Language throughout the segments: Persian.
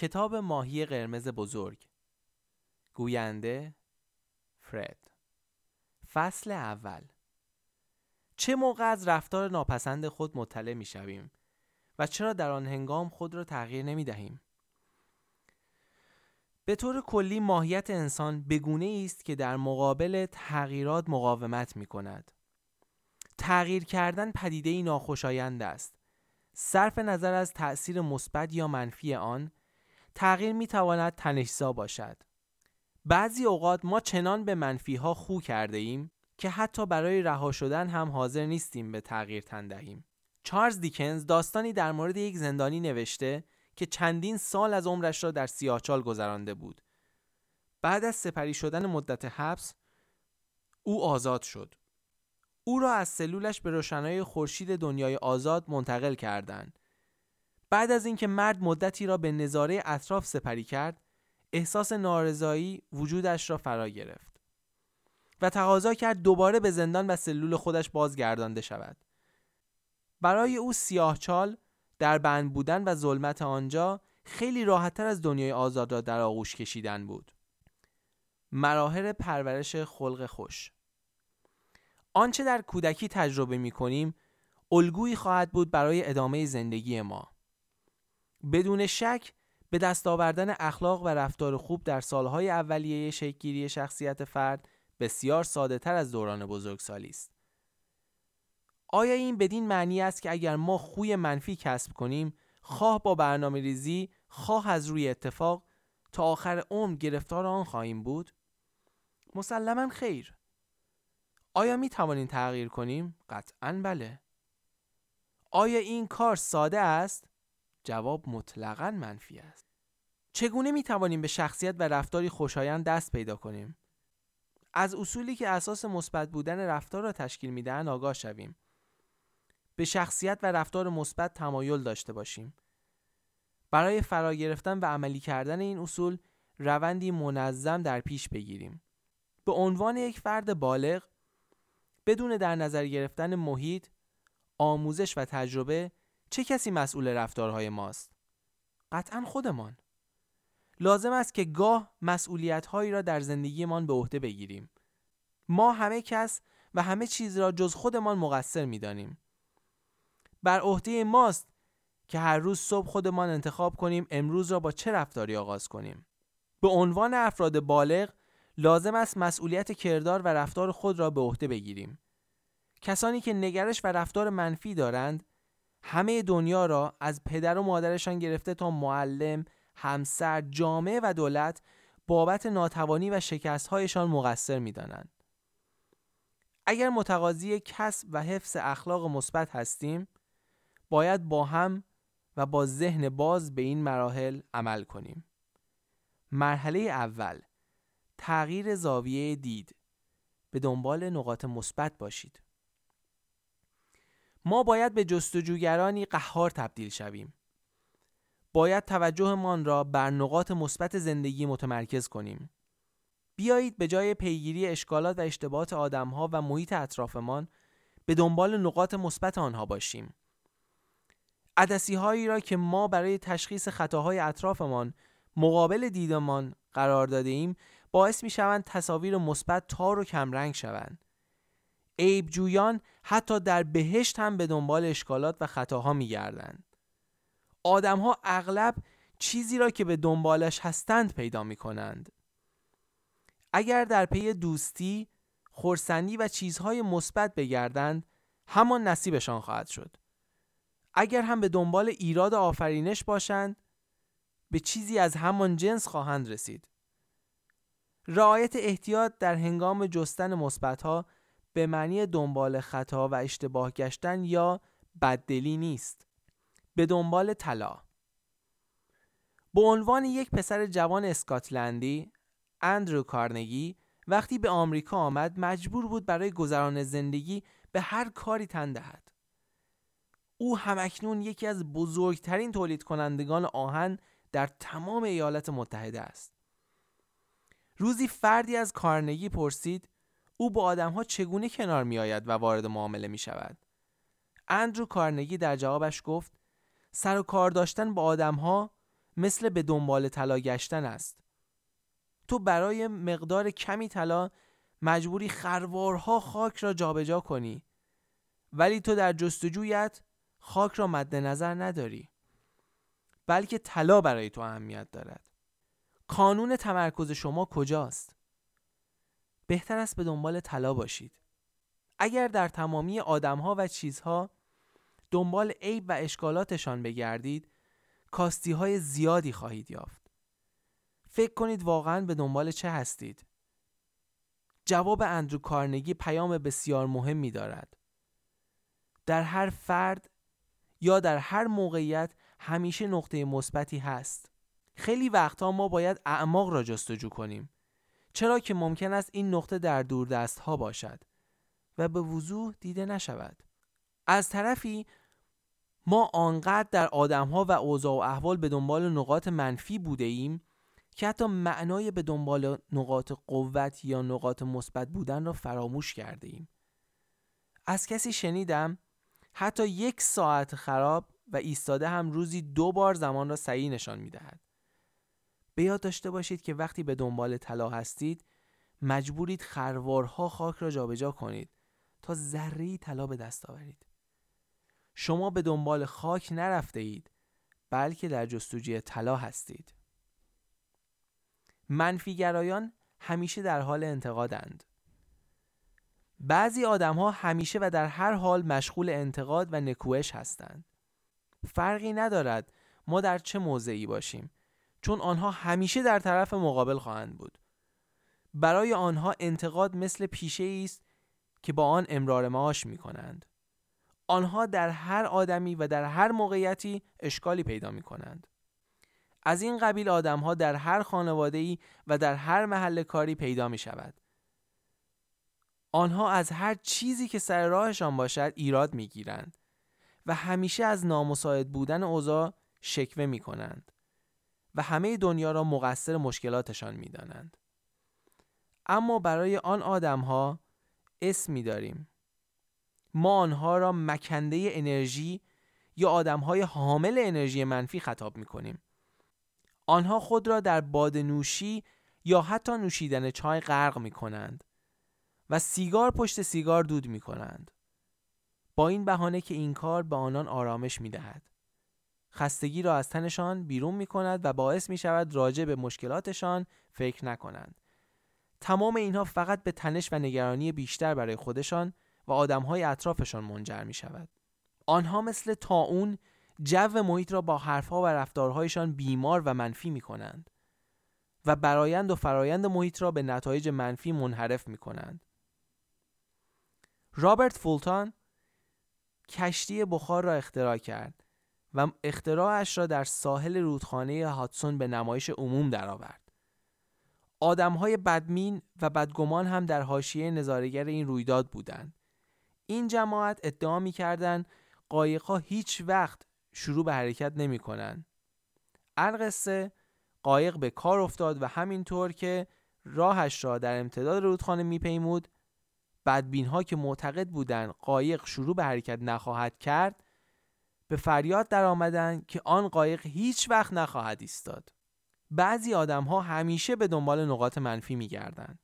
کتاب ماهی قرمز بزرگ، گوینده فرد. فصل اول. چه موقع از رفتار ناپسند خود مطلع می شویم و چرا در آن هنگام خود را تغییر نمی دهیم؟ به طور کلی ماهیت انسان بگونه است که در مقابل تغییرات مقاومت می کند. تغییر کردن پدیده‌ای ناخوشایند است. صرف نظر از تأثیر مثبت یا منفی آن، تغییر می تواند تنش‌زا باشد. بعضی اوقات ما چنان به منفی‌ها خو کرده ایم که حتی برای رها شدن هم حاضر نیستیم به تغییر تن دهیم. چارلز دیکنز داستانی در مورد یک زندانی نوشته که چندین سال از عمرش را در سیاه‌چال گذرانده بود. بعد از سپری شدن مدت حبس، او آزاد شد. او را از سلولش به روشنایی خورشید دنیای آزاد منتقل کردند. بعد از اینکه مرد مدتی را به نظاره اطراف سپری کرد، احساس نارضایی وجودش را فرا گرفت و تقاضا کرد دوباره به زندان و سلول خودش بازگردانده شود. برای او سیاه‌چال، در بند بودن و ظلمت آنجا خیلی راحت‌تر از دنیای آزاد را در آغوش کشیدن بود. مراحل پرورش خلق خوش. آنچه در کودکی تجربه می‌کنیم، الگویی خواهد بود برای ادامه زندگی ما. بدون شک به دست آوردن اخلاق و رفتار خوب در سالهای اولیه شکل‌گیری شخصیت فرد بسیار ساده‌تر از دوران بزرگسالی است. آیا این بدین معنی است که اگر ما خوی منفی کسب کنیم، خواه با برنامه‌ریزی، خواه از روی اتفاق، تا آخر عمر گرفتار آن خواهیم بود؟ مسلماً خیر. آیا می توانیم تغییر کنیم؟ قطعاً بله. آیا این کار ساده است؟ جواب مطلقاً منفی است. چگونه می توانیم به شخصیت و رفتاری خوشایند دست پیدا کنیم؟ از اصولی که اساس مثبت بودن رفتار را تشکیل می دهند آگاه شویم. به شخصیت و رفتار مثبت تمایل داشته باشیم. برای فرا گرفتن و عملی کردن این اصول روندی منظم در پیش بگیریم. به عنوان یک فرد بالغ، بدون در نظر گرفتن محیط، آموزش و تجربه، چه کسی مسئول رفتارهای ماست؟ قطعاً خودمان. لازم است که گاه مسئولیت‌هایی را در زندگیمان به عهده بگیریم. ما همه کس و همه چیز را جز خودمان مقصر می‌دانیم. بر عهده ماست که هر روز صبح خودمان انتخاب کنیم امروز را با چه رفتاری آغاز کنیم. به عنوان افراد بالغ لازم است مسئولیت کردار و رفتار خود را به عهده بگیریم. کسانی که نگرش و رفتار منفی دارند، همه دنیا را از پدر و مادرشان گرفته تا معلم، همسر، جامعه و دولت بابت ناتوانی و شکست‌هایشان مقصر می‌دانند. اگر متقاضی کسب و حفظ اخلاق مثبت هستیم، باید با هم و با ذهن باز به این مراحل عمل کنیم. مرحله اول، تغییر زاویه دید. به دنبال نقاط مثبت باشید. ما باید به جستجوگرانی قهار تبدیل شویم. باید توجهمان را بر نقاط مثبت زندگی متمرکز کنیم. بیایید به جای پیگیری اشکالات و اشتباهات آدم‌ها و محیط اطرافمان، به دنبال نقاط مثبت آنها باشیم. عدسی‌هایی را که ما برای تشخیص خطاهای اطرافمان مقابل دیدمان قرار داده‌ایم، باعث می‌شوند تصاویر مثبت تار و کمرنگ شوند. عیبجویان حتی در بهشت هم به دنبال اشکالات و خطاها می‌گردند. آدم‌ها اغلب چیزی را که به دنبالش هستند پیدا می‌کنند. اگر در پی دوستی، خرسندی و چیزهای مثبت بگردند، همان نصیبشان خواهد شد. اگر هم به دنبال ایراد آفرینش باشند، به چیزی از همان جنس خواهند رسید. رعایت احتیاط در هنگام جستن مثبت‌ها به معنی دنبال خطا و اشتباه گشتن یا بددلی نیست. به دنبال طلا. به عنوان یک پسر جوان اسکاتلندی، اندرو کارنگی وقتی به آمریکا آمد مجبور بود برای گذران زندگی به هر کاری تن دهد. او همکنون یکی از بزرگترین تولید کنندگان آهن در تمام ایالات متحده است. روزی فردی از کارنگی پرسید او با آدم‌ها چگونه کنار می‌آید و وارد معامله می‌شود. اندرو کارنگی در جوابش گفت: سر و کار داشتن با آدم‌ها مثل به دنبال طلا گشتن است. تو برای مقدار کمی طلا مجبوری خروارها خاک را جابجا کنی، ولی تو در جستجویت خاک را مد نظر نداری، بلکه طلا برای تو اهمیت دارد. قانون تمرکز شما کجاست؟ بهتر است به دنبال طلا باشید. اگر در تمامی آدم‌ها و چیزها دنبال عیب و اشکالاتشان بگردید، کاستی‌های زیادی خواهید یافت. فکر کنید واقعاً به دنبال چه هستید؟ جواب اندرو کارنگی پیام بسیار مهمی دارد. در هر فرد یا در هر موقعیت همیشه نقطه مثبتی هست. خیلی وقتا ما باید اعماق را جستجو کنیم، چرا که ممکن است این نقطه در دوردست‌ها باشد و به وضوح دیده نشود. از طرفی ما آنقدر در آدم‌ها و اوضاع و احوال به دنبال نقاط منفی بوده ایم که حتی معنای به دنبال نقاط قوت یا نقاط مثبت بودن را فراموش کرده ایم. از کسی شنیدم حتی 1 ساعت خراب و ایستاده هم روزی 2 بار زمان را صحیح نشان می‌دهد. به یاد داشته باشید که وقتی به دنبال طلا هستید مجبورید خروارها خاک را جابجا کنید تا ذره‌ای طلا به دست آورید. شما به دنبال خاک نرفته اید، بلکه در جستجوی طلا هستید. منفیگرایان همیشه در حال انتقادند. بعضی آدم‌ها همیشه و در هر حال مشغول انتقاد و نکوهش هستند. فرقی ندارد ما در چه موضعی باشیم، چون آنها همیشه در طرف مقابل خواهند بود. برای آنها انتقاد مثل پیشه‌ای است که با آن امرار معاش می‌کنند. آنها در هر آدمی و در هر موقعیتی اشکالی پیدا می‌کنند. از این قبیل آدم‌ها در هر خانواده‌ای و در هر محل کاری پیدا می‌شود. آنها از هر چیزی که سر راهشان باشد ایراد می‌گیرند و همیشه از نامساعد بودن اوضاع شکوه می‌کنند و همه دنیا را مقصر مشکلاتشان می‌دانند. اما برای آن آدم‌ها اسمی داریم. ما آنها را مکنده انرژی یا آدم‌های حامل انرژی منفی خطاب می‌کنیم. آنها خود را در باده‌نوشی یا حتی نوشیدن چای غرق می‌کنند و سیگار پشت سیگار دود می‌کنند، با این بهانه که این کار به آنان آرامش می‌دهد. خستگی را از تنشان بیرون می‌کند و باعث می‌شود راجع به مشکلاتشان فکر نکنند. تمام اینها فقط به تنش و نگرانی بیشتر برای خودشان و آدم‌های اطرافشان منجر می‌شود. آنها مثل طاعون جو محیط را با حرف‌ها و رفتارهایشان بیمار و منفی می‌کنند و برایند و فرایند محیط را به نتایج منفی منحرف می‌کنند. رابرت فولتون کشتی بخار را اختراع کرد و اختراعش را در ساحل رودخانه هاتسون به نمایش عموم درآورد. آدم‌های بدمین و بدگمان هم در حاشیه نظاره‌گر این رویداد بودند. این جماعت ادعا می‌کردند قایق‌ها هیچ وقت شروع به حرکت نمی‌کنند. القصه قایق به کار افتاد و همینطور که راهش را در امتداد رودخانه می‌پیمود، بدبین‌ها که معتقد بودند قایق شروع به حرکت نخواهد کرد، به فریاد درآمدند که آن قایق هیچ وقت نخواهد ایستاد. بعضی آدم‌ها همیشه به دنبال نقاط منفی می‌گردند.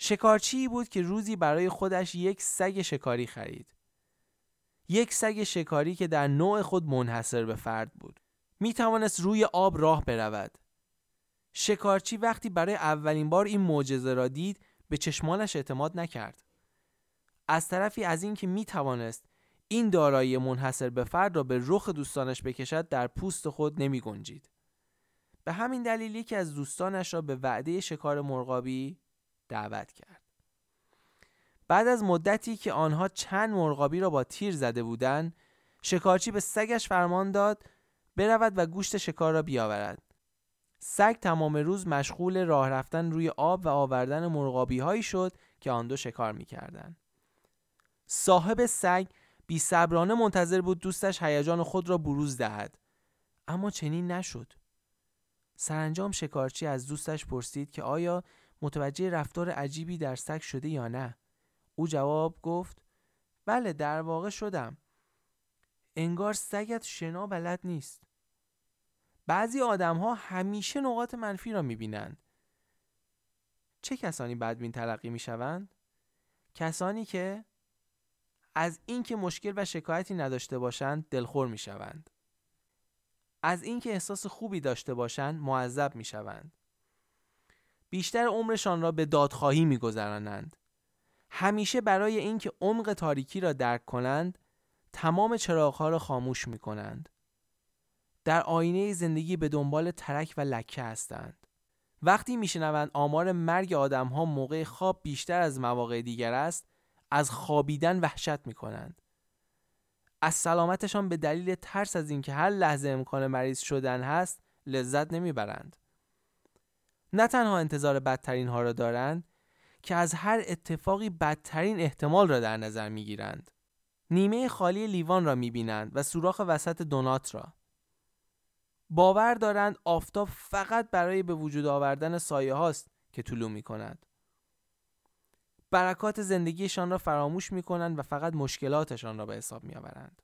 شکارچی بود که روزی برای خودش 1 سگ شکاری خرید. 1 سگ شکاری که در نوع خود منحصر به فرد بود. می‌توانست روی آب راه برود. شکارچی وقتی برای اولین بار این معجزه را دید، به چشمانش اعتماد نکرد. از طرفی از این که می‌توانست این دارایی منحصر به فرد را به رخ دوستانش بکشد، در پوست خود نمی‌گنجید. به همین دلیل یکی از دوستانش را به وعده شکار مرغابی دعوت کرد. بعد از مدتی که آنها چند مرغابی را با تیر زده بودند، شکارچی به سگش فرمان داد برود و گوشت شکار را بیاورد. سگ تمام روز مشغول راه رفتن روی آب و آوردن مرغابی هایی شد که آن دو شکار می‌کردند. صاحب سگ بی‌صبرانه منتظر بود دوستش هیجان خود را بروز دهد، اما چنین نشد. سرانجام شکارچی از دوستش پرسید که آیا متوجه رفتار عجیبی در سگ شده یا نه؟ او جواب گفت: بله، در واقع شدم. انگار سگت شنا بلد نیست. بعضی آدم‌ها همیشه نقاط منفی را می‌بینند. چه کسانی بدبین تلقی می‌شوند؟ کسانی که از اینکه مشکل و شکایتی نداشته باشند دلخور می‌شوند. از اینکه احساس خوبی داشته باشند معذب می‌شوند. بیشتر عمرشان را به دادخواهی می‌گذرانند. همیشه برای اینکه عمق تاریکی را درک کنند، تمام چراغ‌ها را خاموش می‌کنند. در آینه زندگی به دنبال ترک و لکه هستند. وقتی میشنوند آمار مرگ آدم‌ها موقع خواب بیشتر از مواقع دیگر است، از خوابیدن وحشت می‌کنند. از سلامتشان به دلیل ترس از اینکه هر لحظه امکان مریض شدن هست، لذت نمی‌برند. نه تنها انتظار بدترین ها را دارند که از هر اتفاقی بدترین احتمال را در نظر می‌گیرند. نیمه خالی لیوان را می‌بینند و سوراخ وسط دونات را. باور دارند آفتاب فقط برای به وجود آوردن سایه هاست که طلوع می کند. برکات زندگیشان را فراموش می کنند و فقط مشکلاتشان را به حساب می آورند.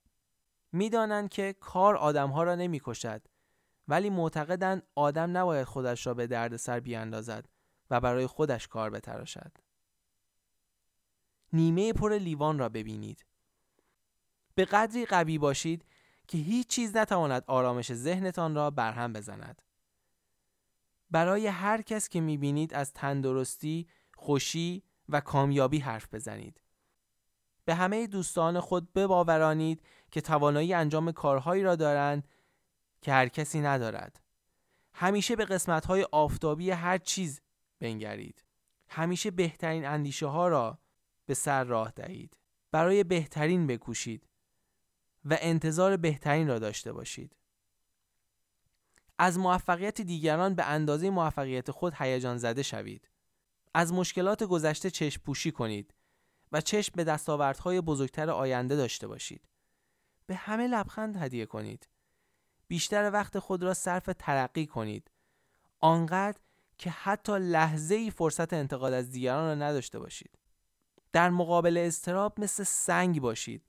می دانند که کار آدم ها را نمی کشد، ولی معتقدند آدم نباید خودش را به درد سر بیاندازد و برای خودش کار بتراشد. نیمه پر لیوان را ببینید. به قدری قوی باشید که هیچ چیز نتواند آرامش ذهنتان را برهم بزند. برای هر کس که می‌بینید از تندرستی، خوشی و کامیابی حرف بزنید. به همه دوستان خود بباورانید که توانایی انجام کارهایی را دارند که هر کسی ندارد. همیشه به قسمت‌های آفتابی هر چیز بنگرید. همیشه بهترین اندیشه‌ها را به سر راه دهید. برای بهترین بکوشید و انتظار بهترین را داشته باشید. از موفقیت دیگران به اندازه موفقیت خود هیجان زده شوید. از مشکلات گذشته چشم پوشی کنید و چشم به دستاوردهای بزرگتر آینده داشته باشید. به همه لبخند هدیه کنید. بیشتر وقت خود را صرف ترقی کنید، آنقدر که حتی لحظه‌ای فرصت انتقاد از دیگران را نداشته باشید. در مقابل اضطراب مثل سنگ باشید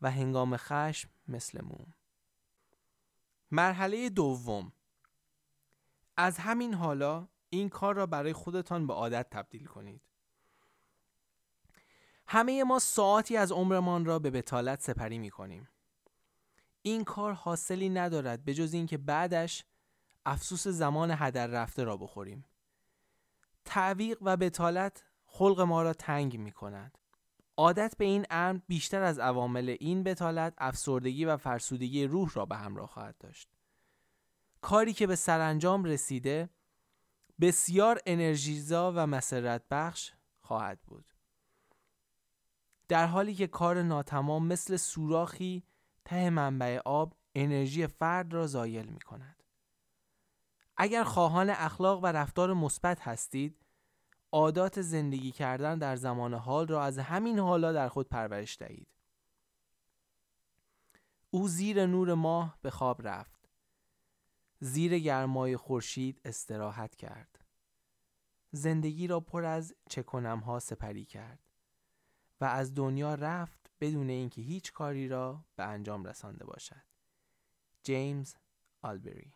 و هنگام خشم مثل موم. مرحله دوم، از همین حالا این کار را برای خودتان به عادت تبدیل کنید. همه ما ساعتی از عمرمان را به بتالت سپری می کنیم. این کار حاصلی ندارد به جز این که بعدش افسوس زمان هدر رفته را بخوریم. تعویق و بتالت خلق ما را تنگ می کند. عادت به این امر بیشتر از عوامل این بتالت، افسردگی و فرسودگی روح را به همراه خواهد داشت. کاری که به سرانجام رسیده بسیار انرژیزا و مسرت بخش خواهد بود، در حالی که کار ناتمام مثل سوراخی ته منبع آب انرژی فرد را زایل می کند. اگر خواهان اخلاق و رفتار مثبت هستید، عادات زندگی کردن در زمان حال را از همین حالا در خود پرورش دهید. او زیر نور ماه به خواب رفت. زیر گرمای خورشید استراحت کرد. زندگی را پر از چکنم‌ها سپری کرد و از دنیا رفت بدون اینکه هیچ کاری را به انجام رسانده باشد. جیمز آلبری